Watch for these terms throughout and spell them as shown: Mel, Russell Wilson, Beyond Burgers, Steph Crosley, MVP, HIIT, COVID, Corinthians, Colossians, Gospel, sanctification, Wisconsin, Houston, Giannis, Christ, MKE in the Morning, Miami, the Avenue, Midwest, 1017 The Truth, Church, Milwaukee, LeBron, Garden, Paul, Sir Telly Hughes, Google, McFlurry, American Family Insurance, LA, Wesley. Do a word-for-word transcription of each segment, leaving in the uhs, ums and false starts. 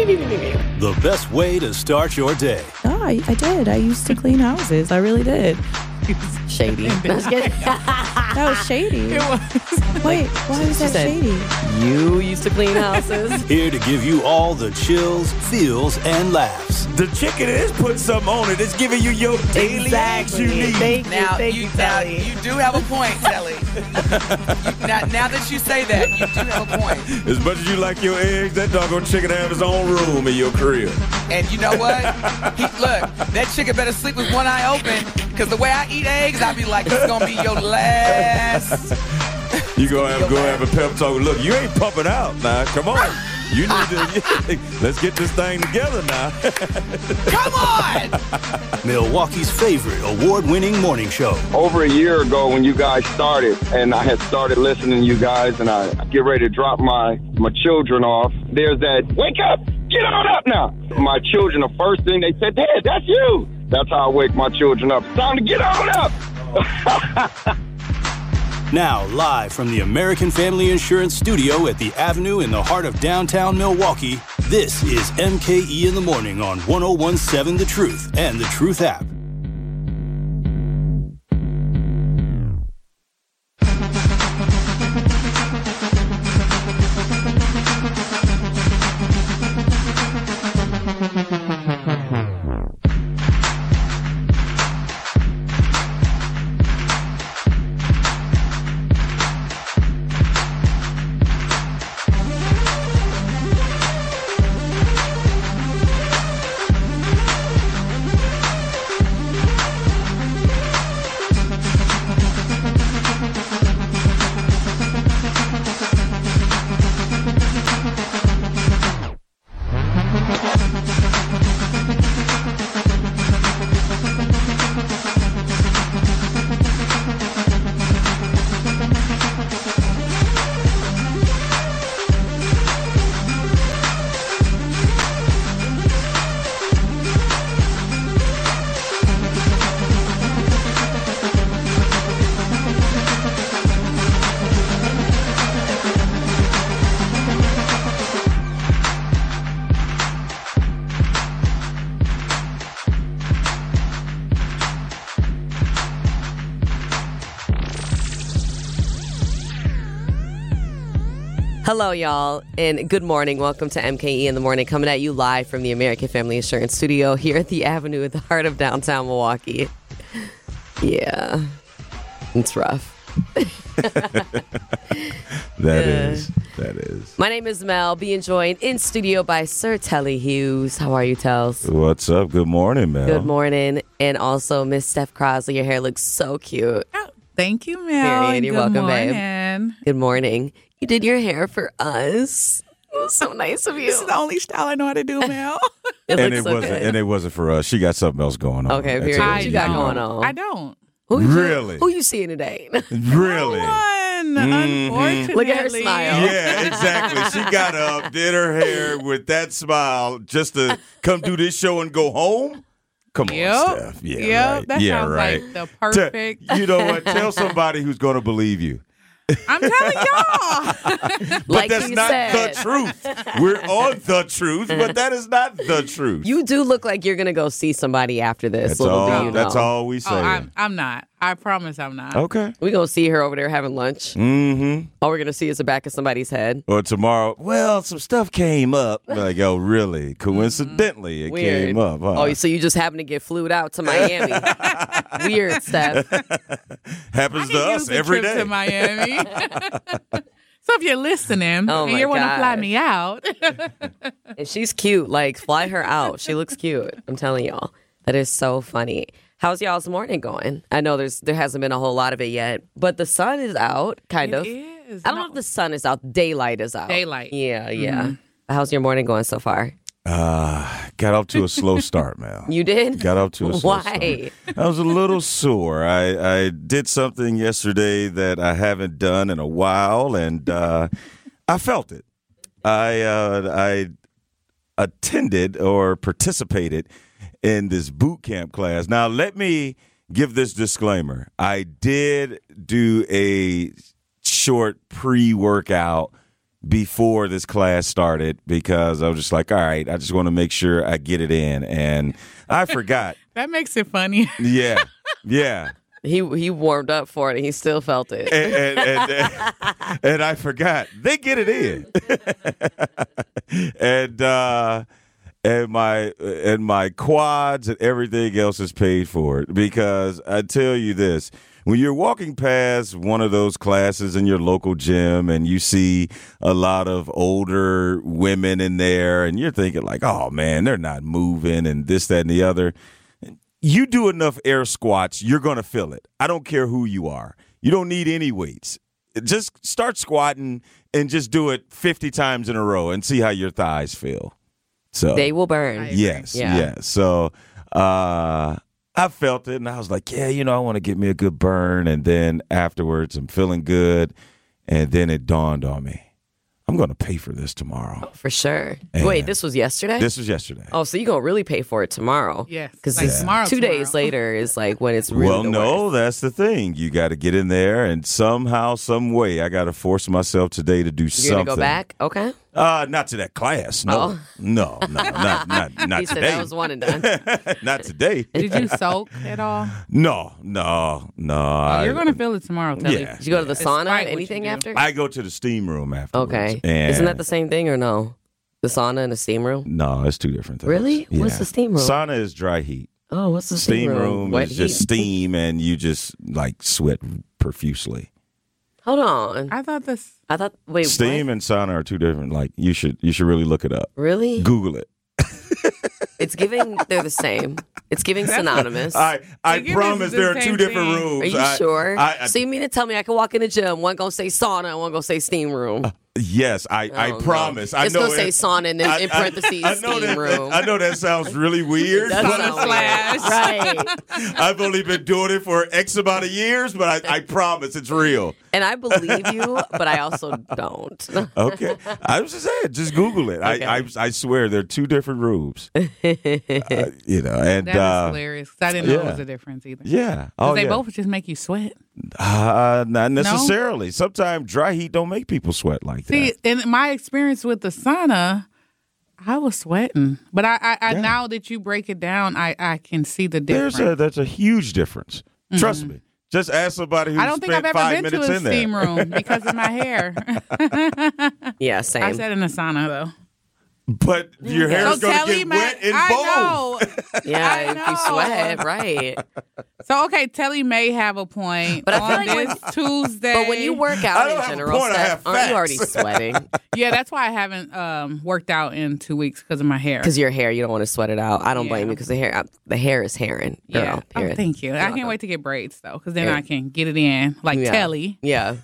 The best way to start your day. Oh, I, I did. I used to clean houses. I really did. Shady. That was shady. It was. Wait, why was that shady? You used to clean houses. Here to give you all the chills, feels, and laughs. The chicken is putting something on it. It's giving you your daily exactly. you need. Thank you, now, thank you, you, now, you do have a point, Telly. now, now that you say that, you do have a point. As much as you like your eggs, that doggone chicken have his own room in your crib. And you know what? He, look, that chicken better sleep with one eye open. Because the way I eat eggs, I be like, it's going to be your last. You going to have a pep talk. Look, you ain't pumping out now. Come on. You need to, let's get this thing together now. Come on! Milwaukee's favorite award-winning morning show. Over a year ago when you guys started, and I had started listening to you guys, and I get ready to drop my, my children off, there's that, wake up, get on up now. My children, the first thing they said, Dad, that's you. That's how I wake my children up. It's time to get on up! Now, live from the American Family Insurance studio at the Avenue in the heart of downtown Milwaukee, this is M K E in the Morning on ten seventeen The Truth and the Truth app. Hello, y'all, and good morning. Welcome to M K E in the Morning, coming at you live from the American Family Insurance studio here at the Avenue at the heart of downtown Milwaukee. Yeah, it's rough. that uh, is, that is. My name is Mel, being joined in studio by Sir Telly Hughes. How are you, Tells? What's up? Good morning, Mel. Good morning. And also, Miss Steph Crosley, your hair looks so cute. Oh, thank you, Mel. Period. You're welcome, morning. Babe. Good morning. You did your hair for us. It was so nice of you. This is the only style I know how to do, Mel. it and, it so wasn't, and it wasn't for us. She got something else going on. Okay, period. What you got going on? I don't. Who you, really? Who you seeing today? Really? No one, mm-hmm. Unfortunately. Look at her smile. Yeah, exactly. She got up, did her hair with that smile just to come do this show and go home? Come yep. on, Steph. Yeah, yep. right. That yeah, sounds right. like the perfect. T- you know what? Tell somebody who's going to believe you. I'm telling y'all. But like that's not said. The truth. We're on the truth, but that is not the truth. You do look like you're going to go see somebody after this. That's, all, do you that's know. all we say. Oh, I'm, I'm not. I promise I'm not. Okay. We're going to see her over there having lunch. Mm-hmm. All we're going to see is the back of somebody's head. Or tomorrow, well, some stuff came up. Like, oh, really? Coincidentally, it Weird. came up. Huh? Oh, so you just happened to get flued out to Miami. Weird stuff. Happens I to us use every trip day. to Miami. So if you're listening oh and you want to fly me out. And she's cute. Like, fly her out. She looks cute. I'm telling y'all. That is so funny. How's y'all's morning going? I know there's there hasn't been a whole lot of it yet, but the sun is out, kind it of. Is. I don't no. know if the sun is out. Daylight is out. Daylight. Yeah, yeah. Mm-hmm. How's your morning going so far? Uh, got off to a slow start, Mel. You did? Got off to a slow Why? start. Why? I was a little sore. I, I did something yesterday that I haven't done in a while, and uh, I felt it. I uh, I attended or participated in this boot camp class. Now, let me give this disclaimer. I did do a short pre-workout before this class started because I was just like, all right, I just want to make sure I get it in. And I forgot. That makes it funny. Yeah. Yeah. He he warmed up for it, and he still felt it. And, and, and, and, and I forgot. They get it in. and uh, and my and my quads and everything else is paid for it. Because I tell you this, when you're walking past one of those classes in your local gym and you see a lot of older women in there and you're thinking like, oh, man, they're not moving and this, that, and the other. You do enough air squats, you're going to feel it. I don't care who you are. You don't need any weights. Just start squatting and just do it fifty times in a row and see how your thighs feel. So they will burn. Yes, yeah. yes. So uh, I felt it, and I was like, yeah, you know, I want to get me a good burn. And then afterwards, I'm feeling good. And then it dawned on me. I'm going to pay for this tomorrow. Oh, for sure. And Wait, this was yesterday? This was yesterday. Oh, so you're going to really pay for it tomorrow. Yes. Because like yeah. two tomorrow. days later is like when it's really Well, no, worst. That's the thing. You got to get in there and somehow, some way, I got to force myself today to do you're something. You're going to go back? Okay. Uh, not to that class. No. Oh. No, no, not, not, not he today. He said that was one and done. Not today. Did you soak at all? No, no, no. Oh, you're going to feel it tomorrow, Telly. Yeah, Did you go yeah. to the sauna or anything after? I go to the steam room after. Okay. And isn't that the same thing or no? The sauna and the steam room? No, it's two different things. Really? Yeah. What's the steam room? Sauna is dry heat. Oh, what's the steam, steam room? Wet is heat? Just steam and you just like sweat profusely. Hold on. I thought this I thought wait steam what? And sauna are two different. Like you should you should really look it up. Really? Google it. It's giving they're the same. It's giving synonymous. I I promise there are two different rooms. Are you I, sure? I, I, so you mean to tell me I can walk in the gym, one gonna say sauna and one gonna say steam room? Uh, yes, I, I, I promise. Know. It's I know gonna it, say sauna and then I, in parentheses I, I know steam that, room. I know that sounds really weird. That's right. I've only been doing it for X amount of years, but I, I promise it's real. And I believe you, but I also don't. Okay. I was just saying, just Google it. Okay. I, I I swear there are two different rooms. Uh, you know, and that is uh, hilarious. I didn't yeah. know it was a difference either. Yeah. Oh, they yeah. both just make you sweat. Uh, not necessarily. No? Sometimes dry heat don't make people sweat like See, that. See, in my experience with the sauna, I was sweating. But I, I, I yeah. now that you break it down, I, I can see the difference. There's a, there's a huge difference. Mm-hmm. Trust me. Just ask somebody who's spent five minutes in there. I don't think I've ever been to a steam room because of my hair. Yeah, same. I said in a sauna, though. But your hair is going to get my, wet and bold. Yeah, if you sweat, right. So, okay, Telly may have a point but I feel on like this Tuesday. But when you work out in general, Steph, aren't you already sweating? Yeah, that's why I haven't um, worked out in two weeks because of my hair. Because your hair, you don't want to sweat it out. I don't yeah. blame you because the hair I, the hair is hairing. Girl, yeah. Oh, thank you. I can't wait to get braids, though, because then yeah. I can get it in like yeah. Telly. Yeah.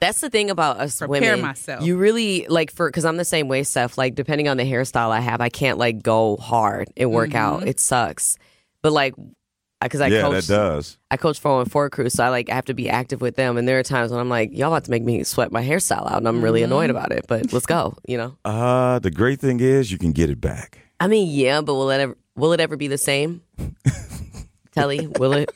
That's the thing about us Prepare women. Myself. You really like for because I'm the same way, Steph. Like depending on the hairstyle I have, I can't like go hard and work mm-hmm. out. It sucks. But like because I yeah, coach, that does. I coach four one four crew, so I like I have to be active with them. And there are times when I'm like, y'all about to make me sweat my hairstyle out, and I'm mm-hmm. really annoyed about it. But let's go, you know. Uh the great thing is you can get it back. I mean, yeah, but will it ever will it ever be the same? Telly, will it?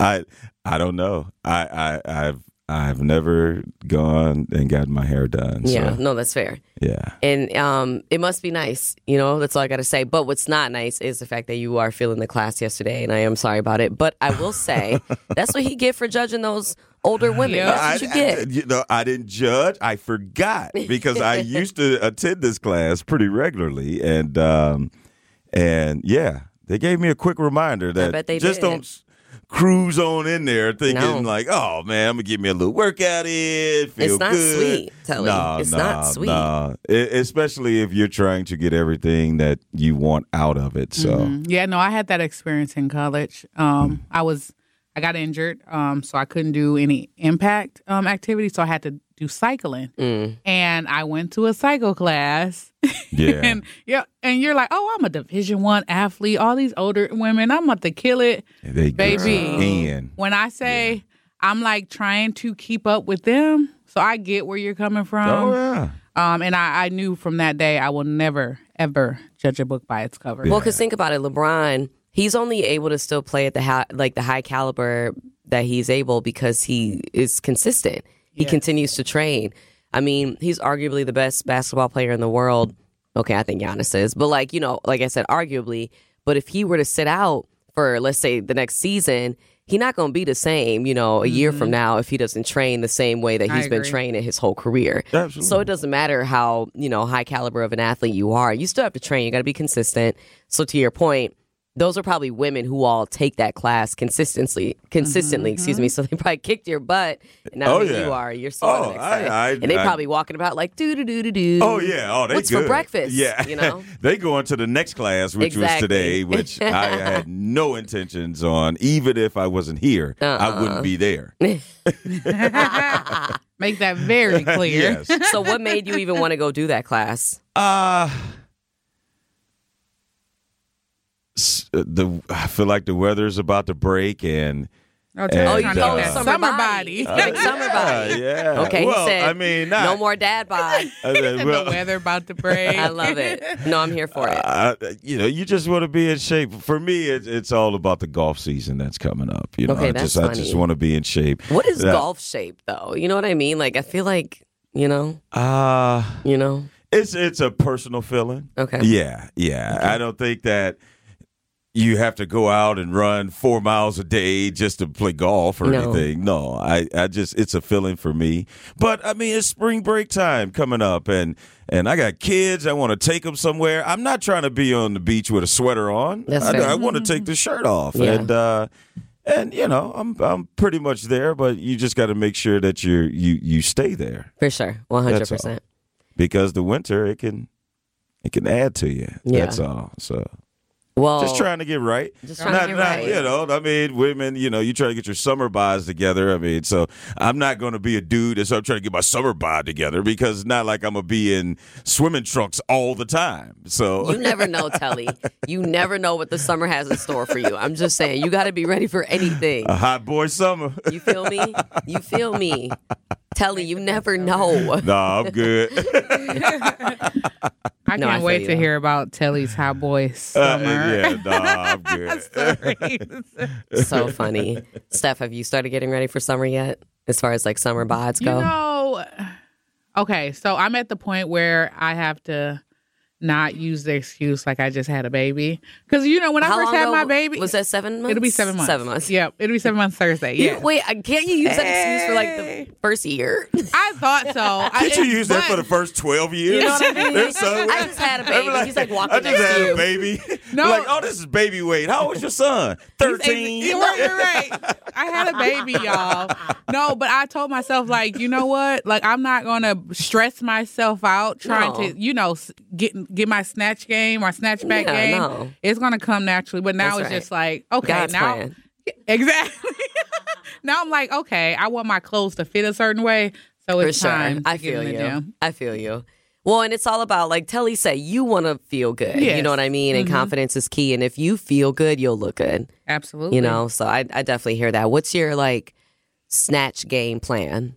I I don't know. I, I I've I've never gone and gotten my hair done. So. Yeah, no, that's fair. Yeah, and um, it must be nice. You know, that's all I got to say. But what's not nice is the fact that you are feeling the class yesterday, and I am sorry about it. But I will say that's what he get for judging those older women. Yeah. That's what I, you get. I, you know, I didn't judge. I forgot because I used to attend this class pretty regularly, and um, and yeah, they gave me a quick reminder that I bet they just did. Don't. Cruise on in there thinking no. like, oh, man, I'm going to get me a little workout in, feel good. It's not good. Sweet, Telly. No, it's no, not sweet. No. It, especially if you're trying to get everything that you want out of it. So mm-hmm. Yeah, no, I had that experience in college. Um, mm. I was, I got injured, um, so I couldn't do any impact um, activity, so I had to do cycling. Mm. And I went to a cycle class. Yeah. and, yeah, and you're like, oh, I'm a Division One athlete. All these older women, I'm about to kill it, they baby. When I say yeah. I'm like trying to keep up with them, so I get where you're coming from. Oh, yeah. Um, and I, I knew from that day I will never, ever judge a book by its cover. Yeah. Well, because think about it, LeBron, he's only able to still play at the high, like the high caliber that he's able because he is consistent. He yeah. continues to train. I mean, he's arguably the best basketball player in the world. Okay, I think Giannis is. But, like, you know, like I said, arguably. But if he were to sit out for, let's say, the next season, he's not going to be the same, you know, a mm-hmm. year from now if he doesn't train the same way that he's been training his whole career. Absolutely. So it doesn't matter how, you know, high caliber of an athlete you are. You still have to train. You got to be consistent. So to your point, those are probably women who all take that class consistently, consistently, mm-hmm. excuse me. So they probably kicked your butt. And now oh, yeah. you are. You're so oh, I, I, And they I, probably walking about like, doo-doo-doo-doo-doo. Oh, yeah. Oh, they What's good. for breakfast? Yeah. You know? They go on to the next class, which exactly. was today, which I had no intentions on. Even if I wasn't here, uh-uh. I wouldn't be there. Make that very clear. Yes. So what made you even want to go do that class? Uh... The I feel like the weather is about to break and oh, and, oh you told uh, summer body, uh, yeah, summer body. Yeah. Okay, well, he said. I mean, not, no more dad bod. Well, the weather about to break. I love it. No, I'm here for it. Uh, you know, you just want to be in shape. For me, it's, it's all about the golf season that's coming up. You know, okay, I that's just funny. I just want to be in shape. What is uh, golf shape though? You know what I mean? Like I feel like you know. Uh you know, it's it's a personal feeling. Okay. Yeah, yeah. Okay. I don't think that. You have to go out and run four miles a day just to play golf or no. anything. No, I, I just it's a feeling for me. But, I mean, it's spring break time coming up, and, and I got kids. I want to take them somewhere. I'm not trying to be on the beach with a sweater on. That's I, right. I want to take the shirt off. Yeah. And, uh, and you know, I'm I'm pretty much there, but you just got to make sure that you you you stay there. For sure, one hundred percent. Because the winter, it can, it can add to you. Yeah. That's all, so... Well, just trying to get right. Just trying not, to get not, right. You know, I mean, women, you know, you try to get your summer bods together. I mean, so I'm not going to be a dude that's so I'm trying to get my summer bod together because it's not like I'm going to be in swimming trunks all the time. So you never know, Telly. You never know what the summer has in store for you. I'm just saying, you got to be ready for anything. A hot boy summer. You feel me? You feel me? Telly, you never know. No, I'm good. I no, can't I wait to that. hear about Telly's hot boy summer. Uh, yeah, no, I'm good. So funny. Steph, have you started getting ready for summer yet? As far as like summer bods go? You know, okay, so I'm at the point where I have to not use the excuse like I just had a baby. Because, you know, when How I first had my baby. Was that seven months? It'll be seven months. Seven months. Yeah, it'll be seven months Thursday. Yeah. You, wait, can't you use that excuse for like the first year? I thought so. Can't you use that for the first twelve years? You know what I mean? I just had a baby. Like, he's like walking I just had you. a baby. No. Like, oh, this is baby weight. How old is your son? thirteen. You're right, you're right. I had a baby, y'all. No, but I told myself, like, you know what? Like, I'm not going to stress myself out trying no. to, you know, getting. get my snatch game or snatch back yeah, game. No. It's going to come naturally. But now That's it's right. just like, okay, God's now. Plan. Exactly. Now I'm like, okay, I want my clothes to fit a certain way. So it's For sure. time. I feel you. Down. I feel you. Well, and it's all about, like Telly said, you want to feel good. Yes. You know what I mean? And mm-hmm. confidence is key. And if you feel good, you'll look good. Absolutely. You know, so I, I definitely hear that. What's your, like, snatch game plan?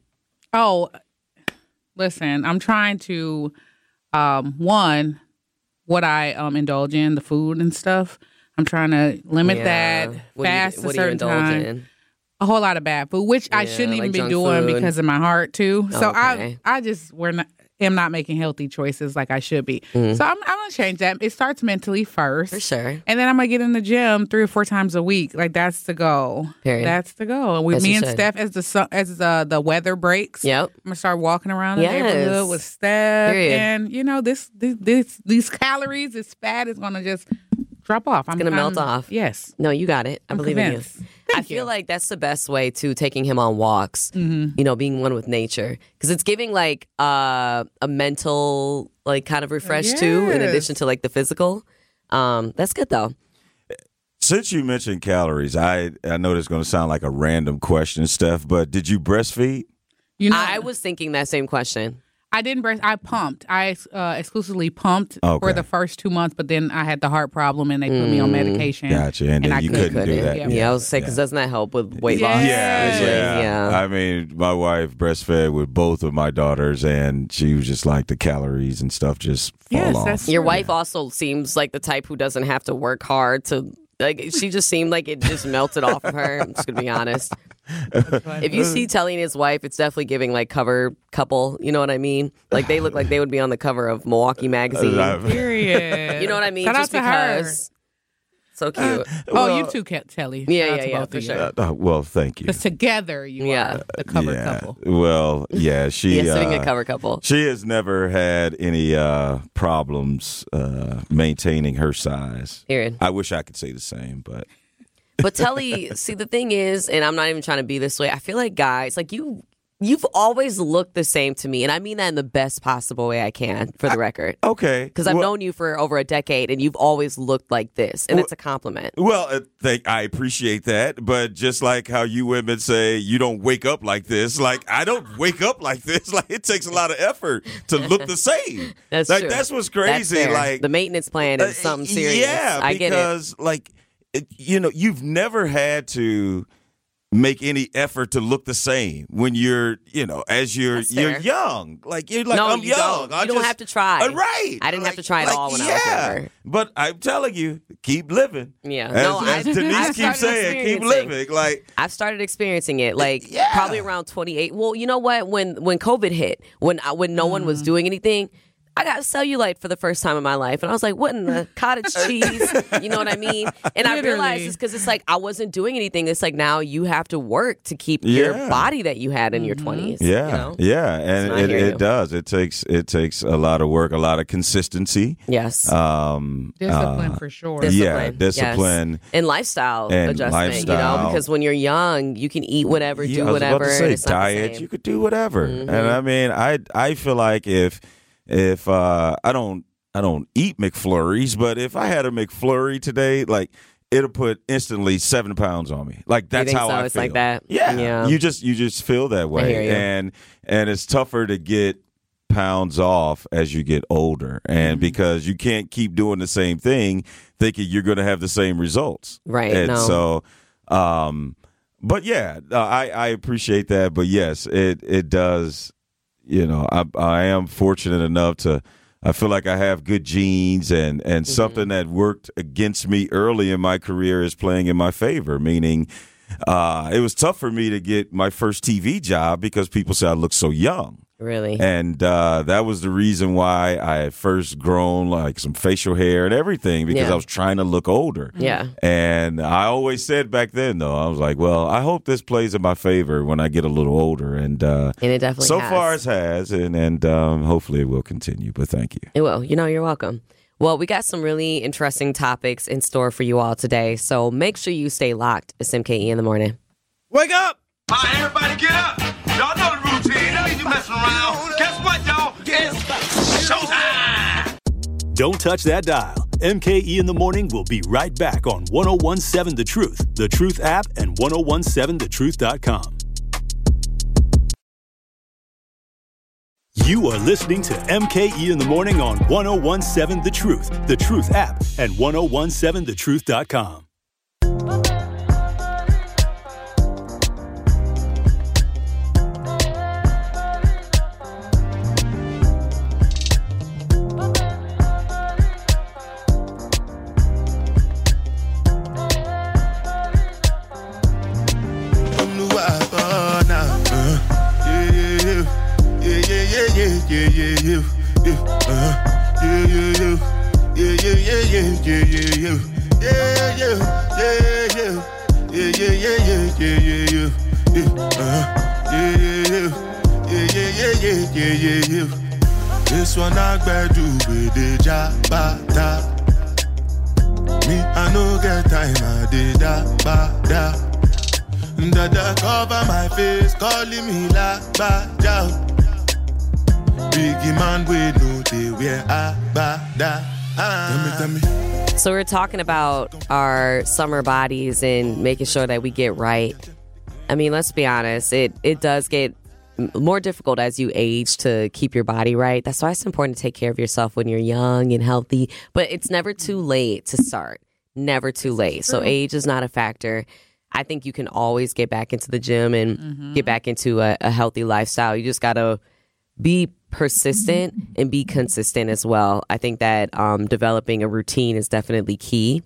Oh, listen, I'm trying to. Um, one, what I um, indulge in, the food and stuff. I'm trying to limit yeah. that what fast you, a certain time. In? A whole lot of bad food, which yeah, I shouldn't like even be doing food. Because of my heart too. So okay. I, I just we're not, am not making healthy choices like I should be. Mm. So I'm, I'm gonna change that. It starts mentally first, for sure, and then I'm gonna get in the gym three or four times a week. Like that's the goal. Period. That's the goal. We, me and should. Steph, as the as the, the weather breaks, yep. I'm gonna start walking around the yes. neighborhood with Steph, Period. and you know this, this this these calories, this fat is gonna just drop off. I'm it's gonna I'm, melt off. Yes. No, you got it. I I'm believe convinced. in you. I feel like that's the best way to taking him on walks, mm-hmm. you know, being one with nature. Because it's giving like uh, a mental like kind of refresh yes. too, in addition to like the physical. Um, that's good though. Since you mentioned calories, I, I know this is going to sound like a random question, Steph, but did you breastfeed? You know, I was thinking that same question. I didn't breast. I pumped. I uh, exclusively pumped okay. for the first two months, but then I had the heart problem, and they put mm. me on medication. Gotcha, and, and then I you couldn't, couldn't do that. Yeah, yeah. yeah I was saying, because yeah. doesn't that help with weight yeah. loss? Yeah. Yeah. yeah, yeah. I mean, my wife breastfed with both of my daughters, and she was just like the calories and stuff just fall yes, off. That's Your true. wife also seems like the type who doesn't have to work hard to Like, she just seemed like it just melted off of her. I'm just going to be honest. If you see Telly and his wife, it's definitely giving, like, cover couple. You know what I mean? Like, they look like they would be on the cover of Milwaukee magazine. Period. You know what I mean? Shout just out to because. Her. So cute. Uh, well, oh, you too, Telly. Yeah, Shout yeah, yeah, for sure. Uh, well, thank you. Because together you yeah. are the cover yeah. couple. Well, yeah, she is yes, uh, a cover couple. She has never had any uh, problems uh, maintaining her size. Aaron. I wish I could say the same, but. But Telly, see, the thing is, and I'm not even trying to be this way, I feel like guys, like you, you've always looked the same to me, and I mean that in the best possible way I can, for the I, record. Okay. Because I've well, known you for over a decade, and you've always looked like this, and well, it's a compliment. Well, uh, thank, I appreciate that, but just like how you women say you don't wake up like this, like, I don't wake up like this. Like, it takes a lot of effort to look the same. That's like, true. That's what's crazy. That's like the maintenance plan is uh, something serious. Yeah, I get it. Because, like, it, you know, you've never had to make any effort to look the same when you're, you know, as you're you're young. Like, you're like, no, I'm you young. Don't. You don't just, have to try. Uh, right. I didn't like, have to try at like, all when yeah. I was younger. But I'm telling you, keep living. Yeah. As, no, as I, Denise I've keeps saying, keep living. Like, I've started experiencing it, like, yeah. probably around twenty-eight. Well, you know what? When when COVID hit, when when no mm. one was doing anything, I got cellulite for the first time in my life. And I was like, what in the cottage cheese? You know what I mean? And Literally. I realized it's because it's like I wasn't doing anything. It's like now you have to work to keep yeah. your body that you had in your twenties. Yeah, you know? yeah. And it, it does. It takes it takes a lot of work, a lot of consistency. Yes. Um, discipline uh, for sure. Discipline. Yeah, discipline. Yes. And lifestyle and adjustment, lifestyle. You know, because when you're young, you can eat whatever, yeah, do whatever. I was about to say, diet, you could do whatever. Mm-hmm. And I mean, I I feel like if... If uh, I don't, I don't eat McFlurries, but if I had a McFlurry today, like, it'll put instantly seven pounds on me. Like, that's how so? I it's feel. Like that. Yeah. yeah, you just you just feel that way, I hear you. and and it's tougher to get pounds off as you get older, and mm-hmm. because you can't keep doing the same thing, thinking you're going to have the same results, right? And no. so, um, but yeah, I I appreciate that, but yes, it it does. You know, I I am fortunate enough to, I feel like I have good genes, and, and mm-hmm. something that worked against me early in my career is playing in my favor, meaning uh, it was tough for me to get my first T V job because people said I looked so young. Really? And uh, that was the reason why I had first grown like some facial hair and everything, because yeah. I was trying to look older. Yeah. And I always said back then, though, I was like, well, I hope this plays in my favor when I get a little older. And, uh, and it definitely so has. far it has. And, and um, hopefully it will continue. But thank you. It will. You know, you're welcome. Well, we got some really interesting topics in store for you all today. So make sure you stay locked. It's M K E in the morning. Wake up. All right, everybody get up. Y'all know the routine. Now you messing around. Guess what, y'all? It's showtime. Don't touch that dial. M K E in the morning will be right back on ten seventeen The Truth, The Truth app, and ten seventeen the truth dot com. You are listening to M K E in the morning on ten seventeen The Truth, The Truth app, and ten seventeen the truth dot com. Yeah, yeah, yeah, yeah, uh-huh. yeah, yeah, yeah, yeah, yeah, yeah, yeah, yeah, yeah, yeah, yeah, yeah, yeah, yeah, yeah, yeah, yeah, yeah, yeah, uh-huh. yeah, yeah, yeah, yeah, yeah, yeah, yeah, yeah. This one I gotta do with the jabata. Me, I no get time, I did da ba da. Dada cover my face, calling me la ba da. Biggie man, we know they wear abada. So we're talking about our summer bodies and making sure that we get right. I mean, let's be honest, it it does get more difficult as you age to keep your body right. That's why it's important to take care of yourself when you're young and healthy. But it's never too late to start. Never too late. So age is not a factor. I think you can always get back into the gym and mm-hmm. get back into a, a healthy lifestyle. You just gotta be persistent and be consistent as well. I think that um, developing a routine is definitely key.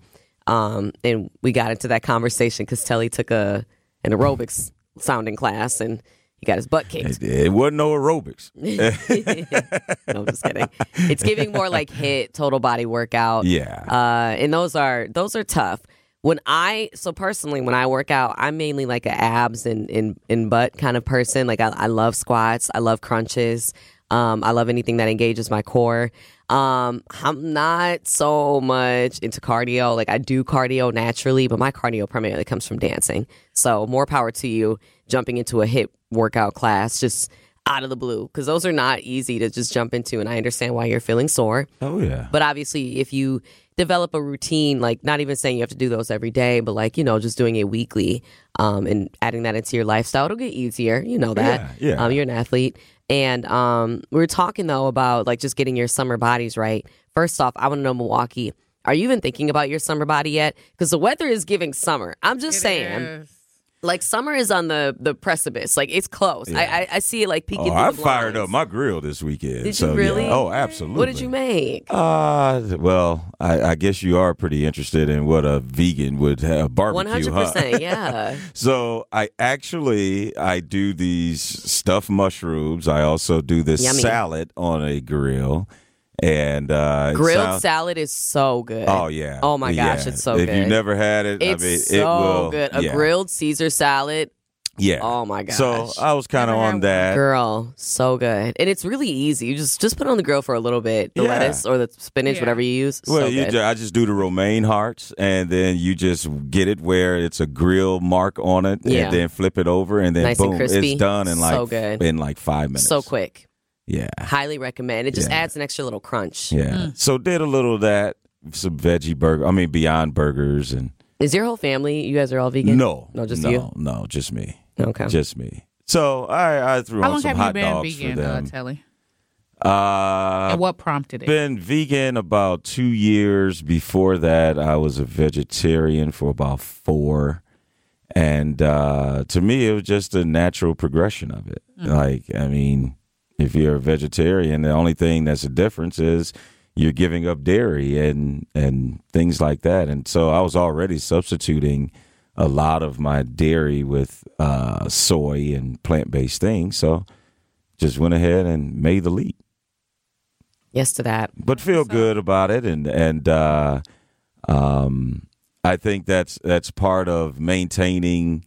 Um, and we got into that conversation because Telly took a an aerobics sounding class and he got his butt kicked. It, it wasn't no aerobics. No, I'm just kidding. It's giving more like HIIT, total body workout. Yeah. Uh, and those are those are tough. When I so personally, when I work out, I'm mainly like an abs and, and, and butt kind of person. Like I, I love squats. I love crunches. Um, I love anything that engages my core. Um, I'm not so much into cardio. Like I do cardio naturally, but my cardio primarily comes from dancing. So more power to you jumping into a HIIT workout class just out of the blue, because those are not easy to just jump into. And I understand why you're feeling sore. Oh, yeah. But obviously, if you develop a routine, like not even saying you have to do those every day, but like, you know, just doing it weekly um, and adding that into your lifestyle, it'll get easier. You know that. Yeah, yeah. Um, you're an athlete. And um, we were talking, though, about like just getting your summer bodies right. First off, I want to know, Milwaukee, are you even thinking about your summer body yet? Because the weather is giving summer. I'm just it saying. Is. Like, summer is on the, the precipice. Like, it's close. Yeah. I, I I see it, like, peeking oh, through I the blinds. I fired up my grill this weekend. Did so, you really? Yeah. Oh, absolutely. What did you make? Uh, well, I, I guess you are pretty interested in what a vegan would have, barbecue, one hundred percent, huh? Yeah. So, I actually, I do these stuffed mushrooms. I also do this Yummy. salad on a grill. And uh, grilled sounds, salad is so good. Oh, yeah. Oh, my gosh. Yeah. It's so if good. If you've never had it, it's I mean, so it will, good. A yeah. grilled Caesar salad. Yeah. Oh, my gosh. So I was kind of on that. Girl, so good. And it's really easy. You just, just put it on the grill for a little bit. The yeah. lettuce or the spinach, yeah. whatever you use. Well, so you ju- I just do the romaine hearts, and then you just get it where it's a grill mark on it, yeah. and then flip it over, and then nice boom, and crispy. It's done in like, so good. in like five minutes. So quick. Yeah. Highly recommend. It just yeah. adds an extra little crunch. Yeah. Mm. So did a little of that, some veggie burger. I mean, Beyond Burgers. And is your whole family, you guys are all vegan? No. No, just no, you? No, just me. Okay. Just me. So I, I threw How on some hot dogs How long have you been vegan, uh, Telly? Uh, and what prompted it? Been vegan about two years. Before that, I was a vegetarian for about four. And uh, to me, it was just a natural progression of it. Mm. Like, I mean... If you're a vegetarian, the only thing that's a difference is you're giving up dairy and and things like that. And so I was already substituting a lot of my dairy with uh, soy and plant-based things. So just went ahead and made the leap. Yes to that. But feel so. good about it. And, and uh, um, I think that's that's part of maintaining,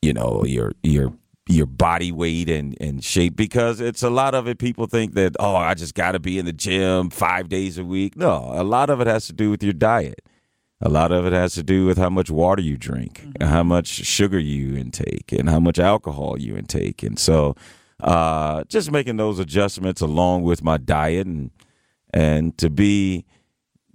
you know, your your your body weight and, and shape, because it's a lot of it. People think that, oh, I just got to be in the gym five days a week. No, a lot of it has to do with your diet. A lot of it has to do with how much water you drink, mm-hmm. how much sugar you intake, and how much alcohol you intake. And so uh, just making those adjustments along with my diet, and and to be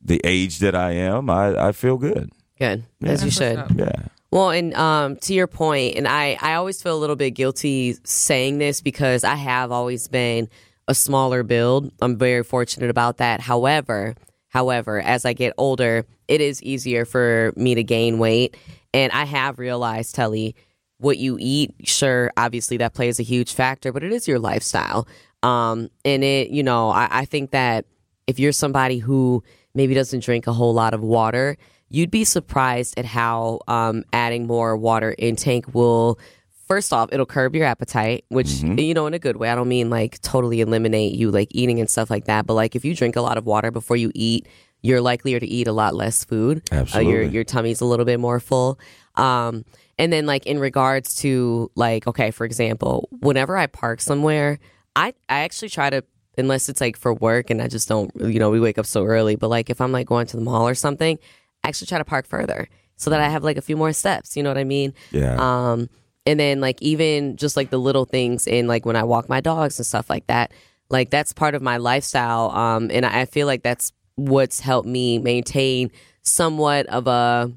the age that I am, I, I feel good. Good, yeah. As you should. Yeah. Well, and um, to your point, and I, I always feel a little bit guilty saying this because I have always been a smaller build. I'm very fortunate about that. However, however, as I get older, it is easier for me to gain weight. And I have realized, Telly, what you eat, sure, obviously that plays a huge factor, but it is your lifestyle. Um, and it, you know, I, I think that if you're somebody who maybe doesn't drink a whole lot of water, you'd be surprised at how um, adding more water intake will, first off, it'll curb your appetite, which, mm-hmm. you know, in a good way. I don't mean like totally eliminate you like eating and stuff like that. But like if you drink a lot of water before you eat, you're likelier to eat a lot less food. Absolutely. Uh, your, your tummy's a little bit more full. Um, and then like in regards to like, OK, for example, whenever I park somewhere, I, I actually try to, unless it's like for work and I just don't, you know, we wake up so early. But like if I'm like going to the mall or something, actually try to park further so that I have like a few more steps. You know what I mean? Yeah. Um, and then like even just like the little things in like when I walk my dogs and stuff like that, like that's part of my lifestyle. Um, and I feel like that's what's helped me maintain somewhat of a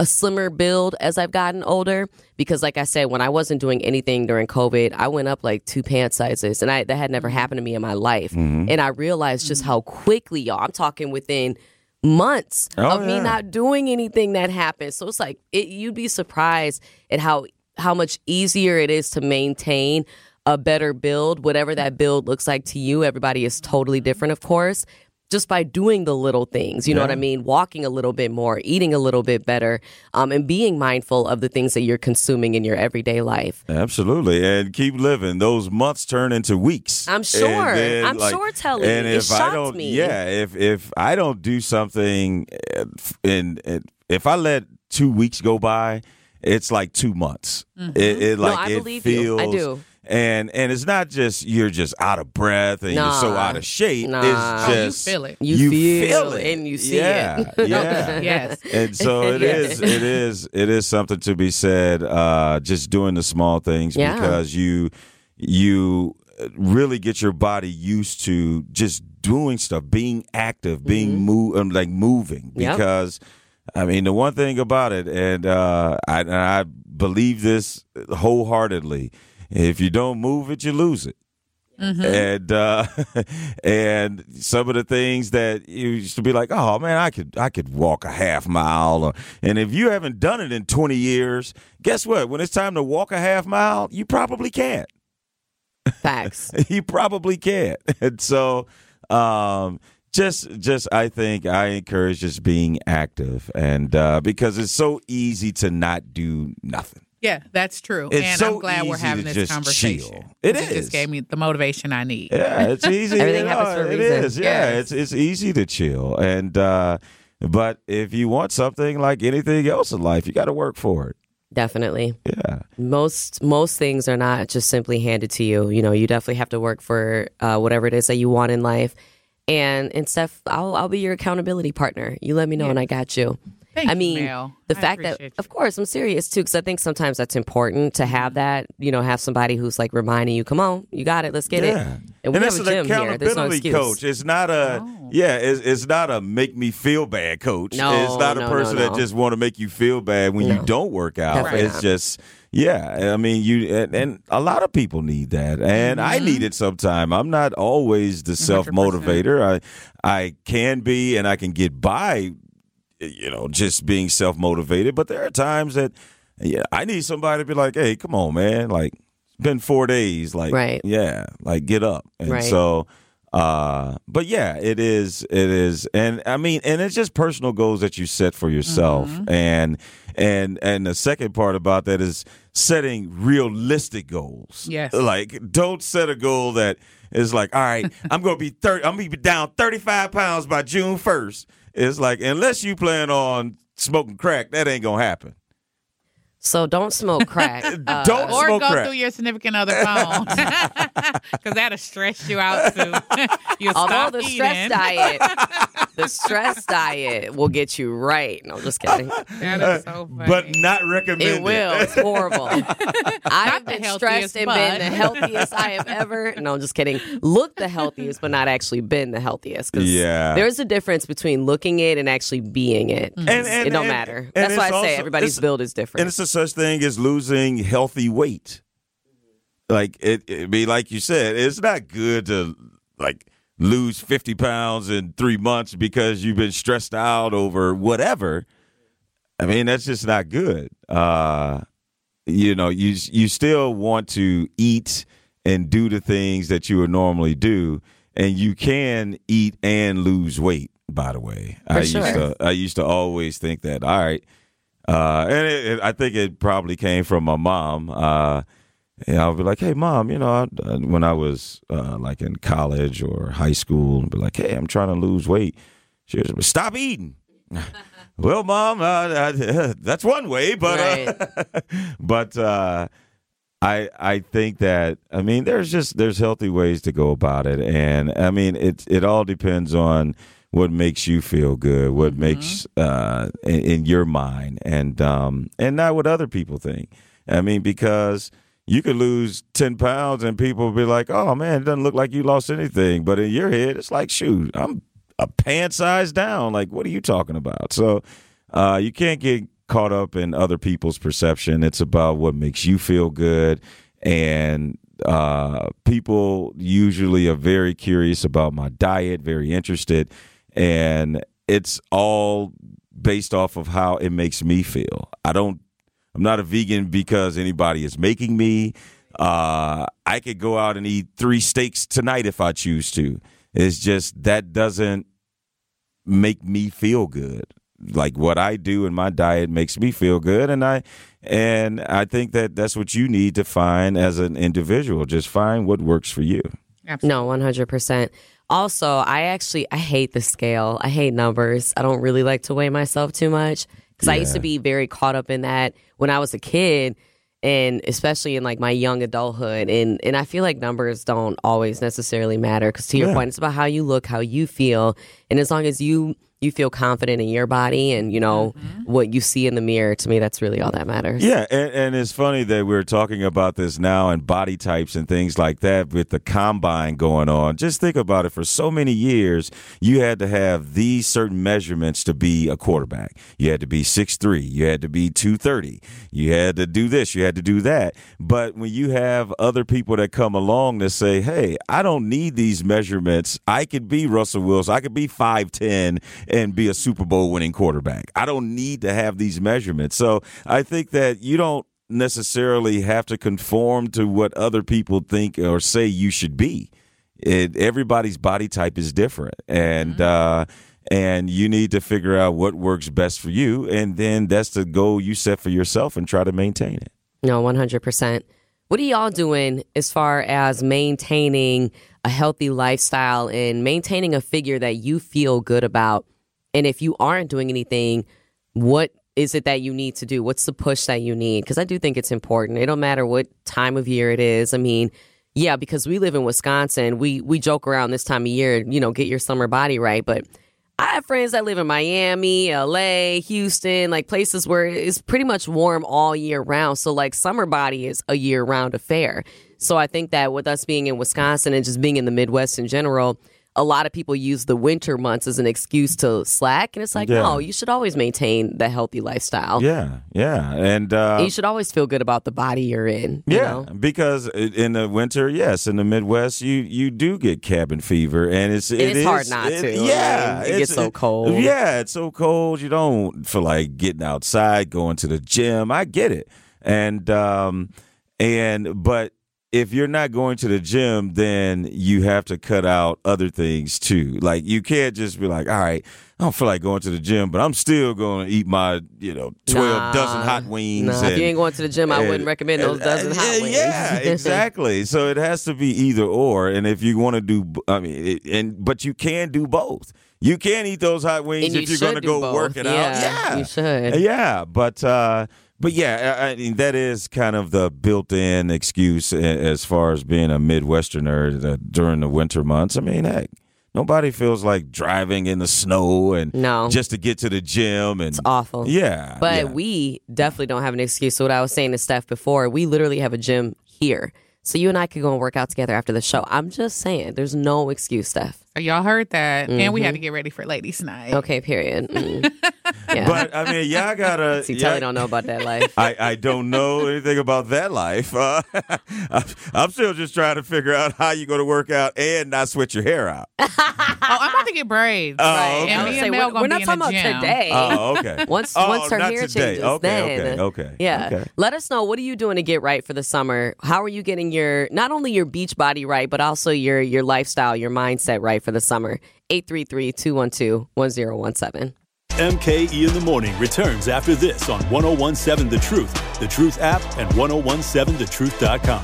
a slimmer build as I've gotten older. Because like I said, when I wasn't doing anything during COVID, I went up like two pant sizes, and I, that had never happened to me in my life. Mm-hmm. And I realized just how quickly, y'all, I'm talking within months oh, of me yeah. not doing anything that happened. So it's like it, you'd be surprised at how how much easier it is to maintain a better build, whatever that build looks like to you. Everybody is totally different, of course, just by doing the little things, you yeah. know what I mean? Walking a little bit more, eating a little bit better, um, and being mindful of the things that you're consuming in your everyday life. Absolutely. And keep living. Those months turn into weeks. I'm sure. Then, I'm like, sure, Telly. And if it shocked I don't, me. Yeah, if, if I don't do something, and, and if I let two weeks go by, it's like two months. Mm-hmm. It, it like no, I it believe feels, you. I do. And and it's not just you're just out of breath and nah. you're so out of shape. Nah. It's just oh, you feel it. You, you feel, feel it and you see yeah. it. Yeah. Yes. And so it yes. is it is it is something to be said, uh, just doing the small things yeah. because you you really get your body used to just doing stuff, being active, being mm-hmm. move um, like moving because yep. I mean, the one thing about it, and uh, I, and I believe this wholeheartedly, if you don't move it, you lose it. Mm-hmm. And uh, and some of the things that you used to be like, oh, man, I could I could walk a half mile. Or, and if you haven't done it in twenty years, guess what? When it's time to walk a half mile, you probably can't. Facts. You probably can't. And so um, – Just, just, I think I encourage just being active, and uh, because it's so easy to not do nothing. Yeah, that's true. It's and so I'm glad we're having this conversation. Chill. It is. It just gave me the motivation I need. Yeah, it's easy. Everything you know, happens for a reason. It is. Yeah, yes. it's it's easy to chill, and uh, but if you want something like anything else in life, you got to work for it. Definitely. Yeah. Most most things are not just simply handed to you. You know, you definitely have to work for uh, whatever it is that you want in life. And and Steph, I'll I'll be your accountability partner. You let me know, yes. and I got you. Thank I mean, you, Mel. The I fact that, you. Of course, I'm serious too, because I think sometimes that's important to have that. You know, have somebody who's like reminding you, "Come on, you got it. Let's get yeah. it." And, we and that's have a an gym accountability here. No coach. It's not a oh. yeah. It's, it's not a make me feel bad coach. No, it's not no, a person no, no. that just want to make you feel bad when no. you don't work out. Right. It's just. Yeah, I mean, you and, and a lot of people need that, and mm-hmm. I need it sometime. I'm not always the self-motivator. one hundred percent. I I can be, and I can get by, you know, just being self-motivated. But there are times that yeah, I need somebody to be like, "Hey, come on, man! Like, it's been four days. Like, right. yeah, like get up." And right. so, uh, but yeah, it is, it is, and I mean, and it's just personal goals that you set for yourself, mm-hmm. and and and the second part about that is. Setting realistic goals. Yes. Like, don't set a goal that is like, all right, I'm going to be thirty. I'm going to be down thirty-five pounds by June first. It's like, unless you plan on smoking crack, that ain't going to happen. So don't smoke crack. Uh, don't or smoke go crack. Through your significant other phone, because that'll stress you out too. You'll Although stop the eating. stress diet, the stress diet will get you right. No, just kidding. That is so funny. But not recommended. It will. It's horrible. I've been stressed and been the healthiest I have ever. No, I'm just kidding. Looked the healthiest, but not actually been the healthiest. Because yeah. there's a difference between looking it and actually being it. And, and, it don't and, matter. And That's and why I also, say everybody's build is different. And it's a such thing as losing healthy weight. Like it, it be like you said, it's not good to like lose fifty pounds in three months because you've been stressed out over whatever. I mean, that's just not good. Uh, you know, you you still want to eat and do the things that you would normally do, and you can eat and lose weight. By the way, For I sure. used to I used to always think that. All right. Uh, and it, it, I think it probably came from my mom. Uh, and I would be like, hey, mom, you know, I, uh, when I was uh, like in college or high school, I'd be like, hey, I'm trying to lose weight. She was like, stop eating. Well, mom, uh, I, that's one way. But right. uh, but uh, I I think that, I mean, there's just there's healthy ways to go about it. And I mean, it, it all depends on. What makes you feel good? What mm-hmm. makes uh, in, in your mind, and um, and not what other people think. I mean, because you could lose ten pounds and people be like, "Oh man, it doesn't look like you lost anything," but in your head, it's like, "Shoot, I'm a pant size down." Like, what are you talking about? So uh, you can't get caught up in other people's perception. It's about what makes you feel good, and. Uh, people usually are very curious about my diet, very interested, and it's all based off of how it makes me feel. I don't, I'm not a vegan because anybody is making me. Uh, I could go out and eat three steaks tonight if I choose to. It's just that doesn't make me feel good. Like what I do in my diet makes me feel good. And I and I think that that's what you need to find as an individual. Just find what works for you. Absolutely. No, one hundred percent. Also, I actually I hate the scale. I hate numbers. I don't really like to weigh myself too much because yeah. I used to be very caught up in that when I was a kid. And especially in like my young adulthood. And, and I feel like numbers don't always necessarily matter because to your yeah. point, it's about how you look, how you feel. And as long as you, you feel confident in your body and, you know, mm-hmm. what you see in the mirror, to me, that's really all that matters. Yeah. And, and it's funny that we're talking about this now and body types and things like that with the combine going on. Just think about it. For so many years, you had to have these certain measurements to be a quarterback. You had to be six three. You had to be two thirty. You had to do this. You had to do that. But when you have other people that come along that say, hey, I don't need these measurements. I could be Russell Wilson. I could be five ten. And be a Super Bowl winning quarterback. I don't need to have these measurements. So I think that you don't necessarily have to conform to what other people think or say you should be. It, everybody's body type is different. And, uh, and you need to figure out what works best for you. And then that's the goal you set for yourself and try to maintain it. No, one hundred percent. What are y'all doing as far as maintaining a healthy lifestyle and maintaining a figure that you feel good about? And if you aren't doing anything, what is it that you need to do? What's the push that you need? Because I do think it's important. It don't matter what time of year it is. I mean, yeah, because we live in Wisconsin. We we joke around this time of year, you know, get your summer body right. But I have friends that live in Miami, L A, Houston, like places where it's pretty much warm all year round. So like summer body is a year round affair. So I think that with us being in Wisconsin and just being in the Midwest in general, a lot of people use the winter months as an excuse to slack. And it's like, yeah. no, you should always maintain the healthy lifestyle. Yeah, yeah. And, uh, and you should always feel good about the body you're in. You yeah, know? Because in the winter, yes, in the Midwest, you, you do get cabin fever. And it's and it it's is, hard not it, to. It, yeah. Right? It gets so cold. It, yeah, it's so cold. You don't feel like getting outside, going to the gym. I get it. And um, and but. If you're not going to the gym, then you have to cut out other things, too. Like, you can't just be like, all right, I don't feel like going to the gym, but I'm still going to eat my, you know, twelve nah, dozen hot wings. Nah, and, if you ain't going to the gym, and, I wouldn't recommend those and, dozen and, hot yeah, wings. Yeah, exactly. So it has to be either or. And if you want to do, I mean, it, and but you can do both. You can eat those hot wings you if you're going to go both. work it yeah, out. Yeah, you should. Yeah, but... Uh, But, yeah, I mean, that is kind of the built-in excuse as far as being a Midwesterner during the winter months. I mean, heck, nobody feels like driving in the snow and no. just to get to the gym. And, it's awful. Yeah. But yeah. we definitely don't have an excuse. So what I was saying to Steph before, we literally have a gym here. So you and I could go and work out together after the show. I'm just saying, there's no excuse, Steph. Y'all heard that. Mm-hmm. And we had to get ready for ladies' night. Okay, period. Mm. Yeah. But, I mean, y'all got to... See, Telly don't know about that life. I, I don't know anything about that life. Uh, I'm still just trying to figure out how you're going to work out and not switch your hair out. Oh, I'm about to get braids. Oh, right? Okay. And me and Mel we're, we're not talking about gym. Today. Oh, okay. Once, oh, once her hair today. Changes, okay, then. Okay, okay, yeah. Okay. Let us know, what are you doing to get right for the summer? How are you getting your, not only your beach body right, but also your, your lifestyle, your mindset right for the summer? eight three three, two one two, one zero one seven. M K E in the Morning returns after this on ten seventeen The Truth, The Truth app, and ten seventeen the truth dot com.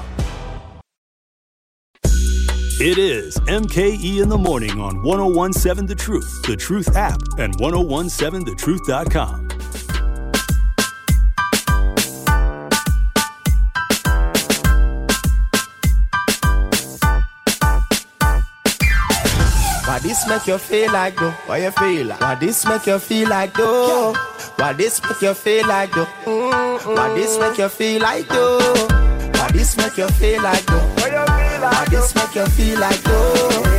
It is M K E in the Morning on ten seventeen The Truth, The Truth app, and ten seventeen the truth dot com. Why this make you feel like though? Why you feel like? Why this make you feel like though? Why this make you feel like though? Why this make you feel like though? Why this make you feel like though? Why this make you feel like though?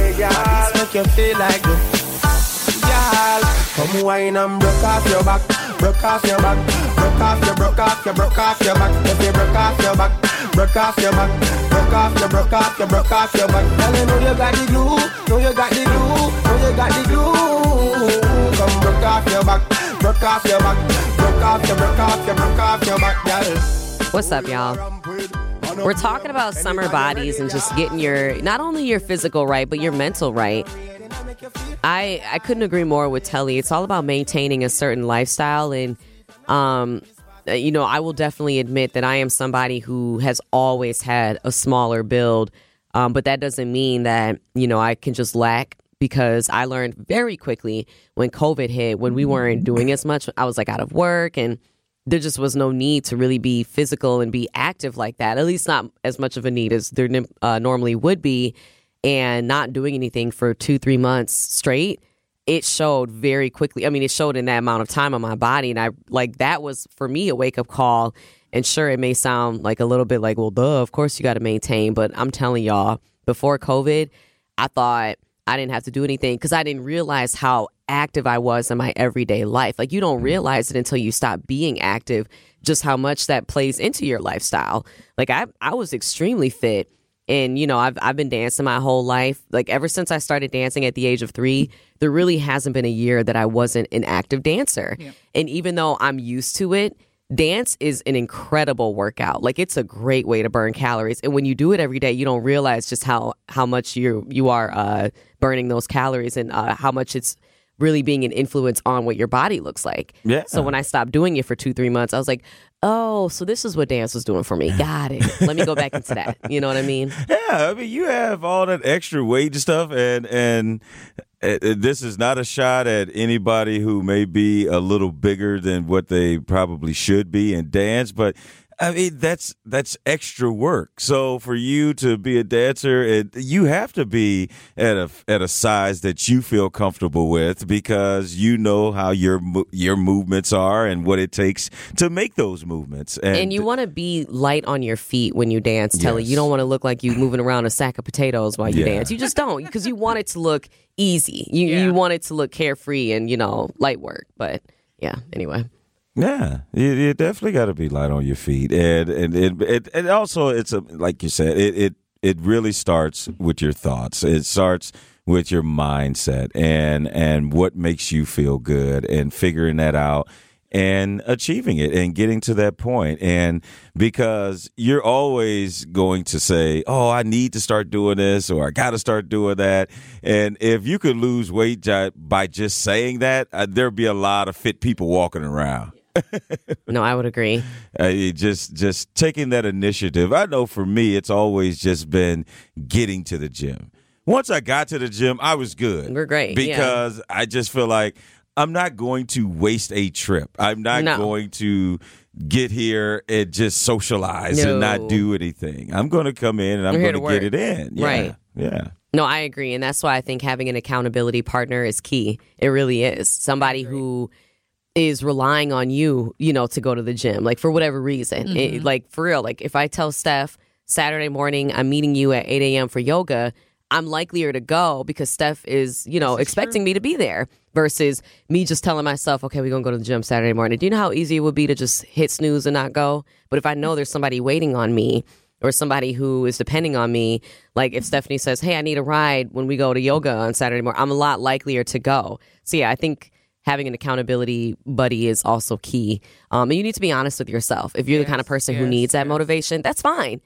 Why this make you feel like though? Y'all, come wine and broke off your back, broke off your back, broke off your, broke off your, broke off your back, if you broke off your back, broke off your back. Broke off your, broke off your, broke off your back. Tell me, know you got the glue, know you got the glue, know you got the glue. Come broke off your back, broke off your back, broke off your, broke off your, broke off your back, yes. What's up, y'all? We're talking about summer bodies and just getting your, not only your physical right, but your mental right. I, I couldn't agree more with Telly. It's all about maintaining a certain lifestyle. And, um, you know, I will definitely admit that I am somebody who has always had a smaller build. Um, but that doesn't mean that, you know, I can just lack, because I learned very quickly when COVID hit, when we weren't doing as much. I was like out of work, and there just was no need to really be physical and be active like that, at least not as much of a need as there uh, normally would be. And not doing anything for two, three months straight, it showed very quickly. I mean, it showed in that amount of time on my body. And I like that was, for me, a wake up call. And sure, it may sound like a little bit like, well, duh, of course you got to maintain. But I'm telling y'all, before COVID, I thought I didn't have to do anything because I didn't realize how active I was in my everyday life. Like, you don't realize it until you stop being active, just how much that plays into your lifestyle. Like, I, I was extremely fit. And, you know, I've I've been dancing my whole life. Like, ever since I started dancing at the age of three, there really hasn't been a year that I wasn't an active dancer. Yeah. And even though I'm used to it, dance is an incredible workout. Like, it's a great way to burn calories. And when you do it every day, you don't realize just how, how much you you are uh, burning those calories, and uh, how much it's really being an influence on what your body looks like. Yeah. So when I stopped doing it for two, three months, I was like, oh, so this is what dance was doing for me. Got it. Let me go back into that. You know what I mean? Yeah. I mean, you have all that extra weight and stuff, and and this is not a shot at anybody who may be a little bigger than what they probably should be in dance, but I mean, that's that's extra work. So for you to be a dancer, it, you have to be at a at a size that you feel comfortable with, because you know how your your movements are and what it takes to make those movements. And, and you want to be light on your feet when you dance, Telly. Yes. You don't want to look like you're moving around a sack of potatoes while you yeah. dance. You just don't, because you want it to look easy. You yeah. you want it to look carefree and, you know, light work. But, yeah, anyway. Yeah, you, you definitely got to be light on your feet, and and it, it and also it's a, like you said, it, it it really starts with your thoughts. It starts with your mindset and and what makes you feel good, and figuring that out and achieving it and getting to that point. And because you're always going to say, oh, I need to start doing this, or I got to start doing that. And if you could lose weight by just saying that, there'd be a lot of fit people walking around. No, I would agree. Uh, just just taking that initiative. I know for me, it's always just been getting to the gym. Once I got to the gym, I was good. We're great. Because yeah. I just feel like I'm not going to waste a trip. I'm not no. going to get here and just socialize no. and not do anything. I'm going to come in and I'm going to work. Get it in. Yeah. Right. Yeah. No, I agree. And that's why I think having an accountability partner is key. It really is. Somebody who is relying on you, you know, to go to the gym, like, for whatever reason. Mm-hmm. It, like, for real, like, if I tell Steph Saturday morning, I'm meeting you at eight a.m. for yoga, I'm likelier to go because Steph is, you know, is expecting true? me to be there, versus me just telling myself, okay, we're going to go to the gym Saturday morning. Do you know how easy it would be to just hit snooze and not go? But if I know there's somebody waiting on me, or somebody who is depending on me, like if Stephanie says, hey, I need a ride when we go to yoga on Saturday morning, I'm a lot likelier to go. So, yeah, I think having an accountability buddy is also key. Um, and you need to be honest with yourself. If you're yes, the kind of person yes, who needs that yes. motivation, that's fine.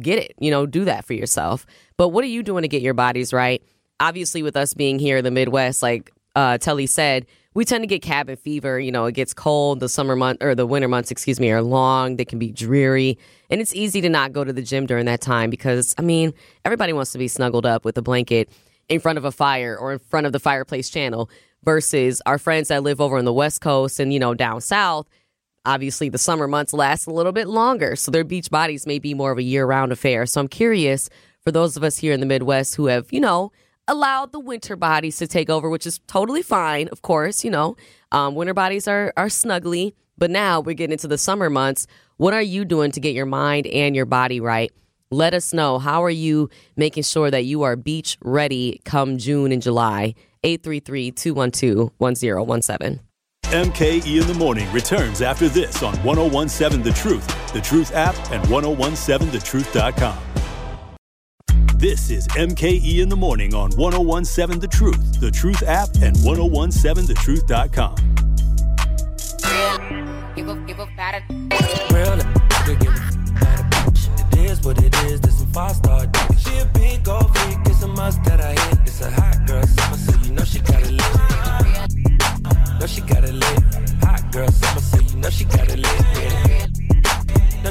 Get it. You know, do that for yourself. But what are you doing to get your bodies right? Obviously, with us being here in the Midwest, like uh, Telly said, we tend to get cabin fever. You know, it gets cold. The summer month or the winter months, excuse me, are long. They can be dreary. And it's easy to not go to the gym during that time because, I mean, everybody wants to be snuggled up with a blanket in front of a fire or in front of the fireplace channel, versus our friends that live over on the West Coast and, you know, down south. Obviously, the summer months last a little bit longer, so their beach bodies may be more of a year-round affair. So I'm curious, for those of us here in the Midwest who have, you know, allowed the winter bodies to take over, which is totally fine, of course, you know. Um, winter bodies are, are snuggly, but now we're getting into the summer months. What are you doing to get your mind and your body right? Let us know. How are you making sure that you are beach ready come June and July? eight three three, two one two, one zero one seven. M K E in the Morning returns after this on ten seventeen The Truth, The Truth app, and ten seventeen the truth dot com. This is M K E in the Morning on ten seventeen The Truth, The Truth app, and ten seventeen the truth dot com. Real, you go about it. Real, you give a it is what it is, this is five-star. She a big old freak, it's a must that I hit. It's a hot girl summer, so you know she got it.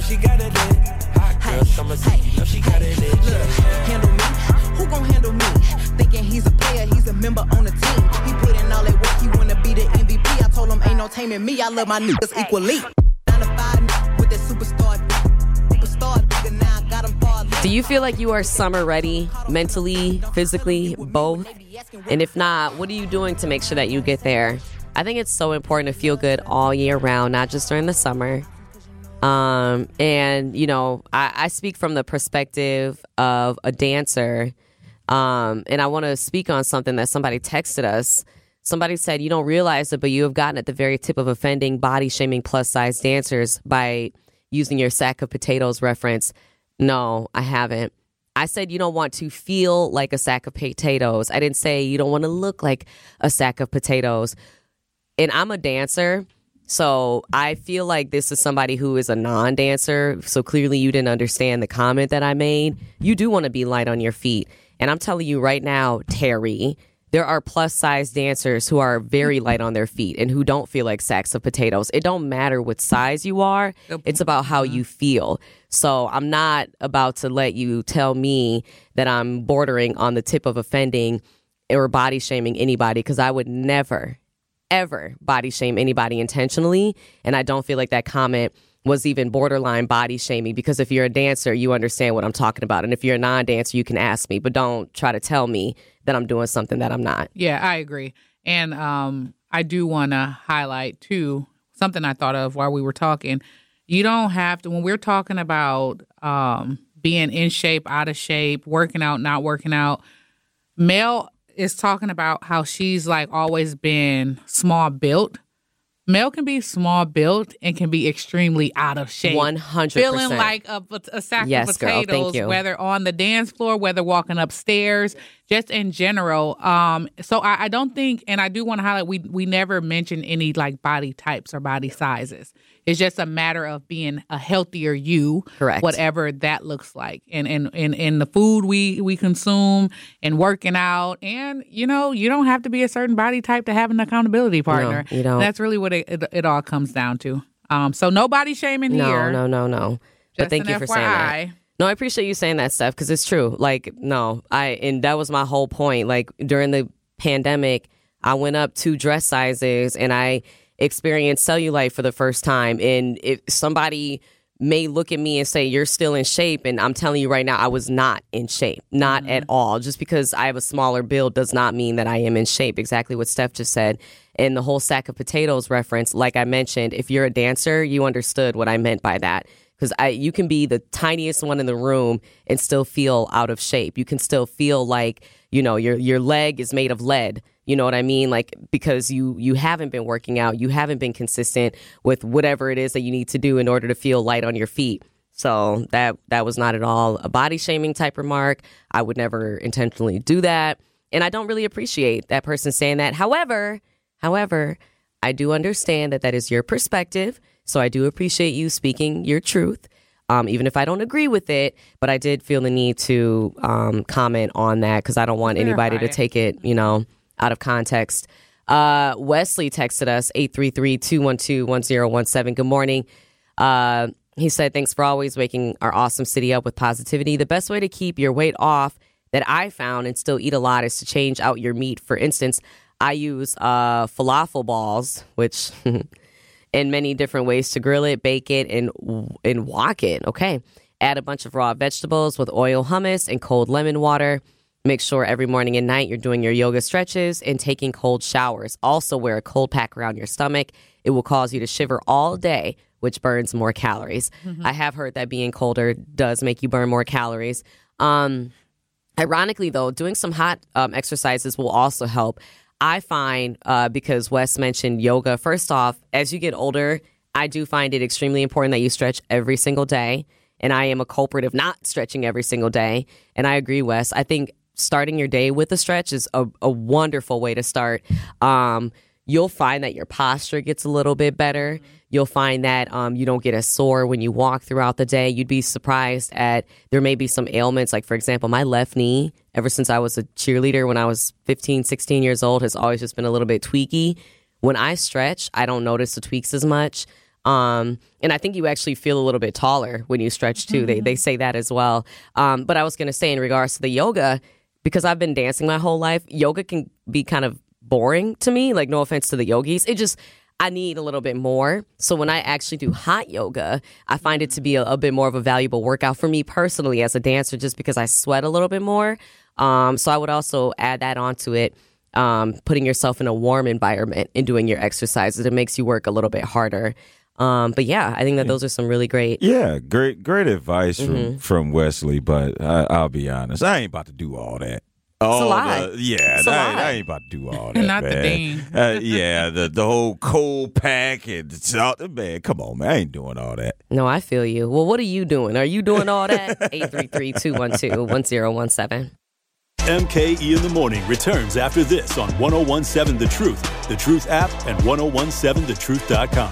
she got it in. Hot girl, summer city, know she got it in. Look, handle me, who gon' handle me? Thinking he's a player, he's a member on the team. He put in all that work, he wanna be the M V P. I told him ain't no taming me, I love my niggas equally. Do you feel like you are summer ready, mentally, physically, both? And if not, what are you doing to make sure that you get there? I think it's so important to feel good all year round, not just during the summer. Um, and, you know, I, I speak from the perspective of a dancer. Um, and I want to speak on something that somebody texted us. Somebody said, you don't realize it, but you have gotten at the very tip of offending, body-shaming plus-size dancers by using your sack of potatoes reference. No, I haven't. I said you don't want to feel like a sack of potatoes. I didn't say you don't want to look like a sack of potatoes. And I'm a dancer, so I feel like this is somebody who is a non-dancer, so clearly you didn't understand the comment that I made. You do want to be light on your feet. And I'm telling you right now, Terry, there are plus-size dancers who are very light on their feet and who don't feel like sacks of potatoes. It don't matter what size you are. It's about how you feel. So I'm not about to let you tell me that I'm bordering on the tip of offending or body shaming anybody, because I would never, ever body shame anybody intentionally. And I don't feel like that comment was even borderline body shaming, because if you're a dancer, you understand what I'm talking about. And if you're a non-dancer, you can ask me, but don't try to tell me that I'm doing something that I'm not. Yeah, I agree. And um, I do want to highlight, too, something I thought of while we were talking. You don't have to, when we're talking about um, being in shape, out of shape, working out, not working out, Mel is talking about how she's like always been small built. Mel can be small built and can be extremely out of shape. one hundred percent. Feeling like a, a sack yes, of potatoes, girl, thank you. Whether on the dance floor, whether walking upstairs, just in general. Um, so I, I don't think, and I do want to highlight, we we never mention any like body types or body sizes. It's just a matter of being a healthier you, correct? Whatever that looks like. And and, and, and the food we, we consume and working out. And, you know, you don't have to be a certain body type to have an accountability partner. No, you don't. That's really what it, it, it all comes down to. Um, so no body shaming no, here. No, no, no, no. But thank you F Y I. For saying that. No, I appreciate you saying that, Steph, because it's true. Like, no, I and that was my whole point. Like, during the pandemic, I went up two dress sizes and I experience cellulite for the first time, and if somebody may look at me and say you're still in shape, and I'm telling you right now, I was not in shape, not mm-hmm. at all. Just because I have a smaller build does not mean that I am in shape. Exactly what Steph just said. And the whole sack of potatoes reference, like I mentioned, if you're a dancer, you understood what I meant by that, because I you can be the tiniest one in the room and still feel out of shape. You can still feel like, you know, your your leg is made of lead. You know what I mean? Like, because you you haven't been working out, you haven't been consistent with whatever it is that you need to do in order to feel light on your feet. So that that was not at all a body shaming type remark. I would never intentionally do that. And I don't really appreciate that person saying that. However, however, I do understand that that is your perspective. So I do appreciate you speaking your truth, um, even if I don't agree with it. But I did feel the need to um, comment on that, because I don't want anybody to take it, you know, out of context. Uh, Wesley texted us, eight three three, two one two, one zero one seven. Good morning. Uh, he said, thanks for always waking our awesome city up with positivity. The best way to keep your weight off that I found and still eat a lot is to change out your meat. For instance, I use uh, falafel balls, which in many different ways to grill it, bake it, and, and wok it. Okay. Add a bunch of raw vegetables with oil, hummus, and cold lemon water. Make sure every morning and night you're doing your yoga stretches and taking cold showers. Also wear a cold pack around your stomach. It will cause you to shiver all day, which burns more calories. Mm-hmm. I have heard that being colder does make you burn more calories. Um, ironically, though, doing some hot um, exercises will also help. I find, uh, because Wes mentioned yoga, first off, as you get older, I do find it extremely important that you stretch every single day. And I am a culprit of not stretching every single day. And I agree, Wes. I think starting your day with a stretch is a, a wonderful way to start. Um, you'll find that your posture gets a little bit better. You'll find that um, you don't get as sore when you walk throughout the day. You'd be surprised at there may be some ailments. Like, for example, my left knee, ever since I was a cheerleader when I was fifteen, sixteen years old, has always just been a little bit tweaky. When I stretch, I don't notice the tweaks as much. Um, and I think you actually feel a little bit taller when you stretch too. Mm-hmm. They they say that as well. Um, but I was going to say in regards to the yoga, because I've been dancing my whole life, yoga can be kind of boring to me. Like, no offense to the yogis. It just, I need a little bit more. So when I actually do hot yoga, I find it to be a, a bit more of a valuable workout for me personally as a dancer, just because I sweat a little bit more. Um, so I would also add that onto it. Um, putting yourself in a warm environment and doing your exercises, it makes you work a little bit harder. Um, but yeah, I think that those are some really great. Yeah, great, great advice mm-hmm. from, from Wesley. But I, I'll be honest, I ain't about to do all that. All it's a lot. The, yeah, a I, lot. I ain't about to do all that. Not man. The dean. uh, yeah, the the whole cold pack and salt. Man, come on, man, I ain't doing all that. No, I feel you. Well, what are you doing? Are you doing all that? eight three three, two one two, one zero one seven. M K E in the Morning returns after this on ten seventeen The Truth, The Truth app, and ten seventeen the truth dot com.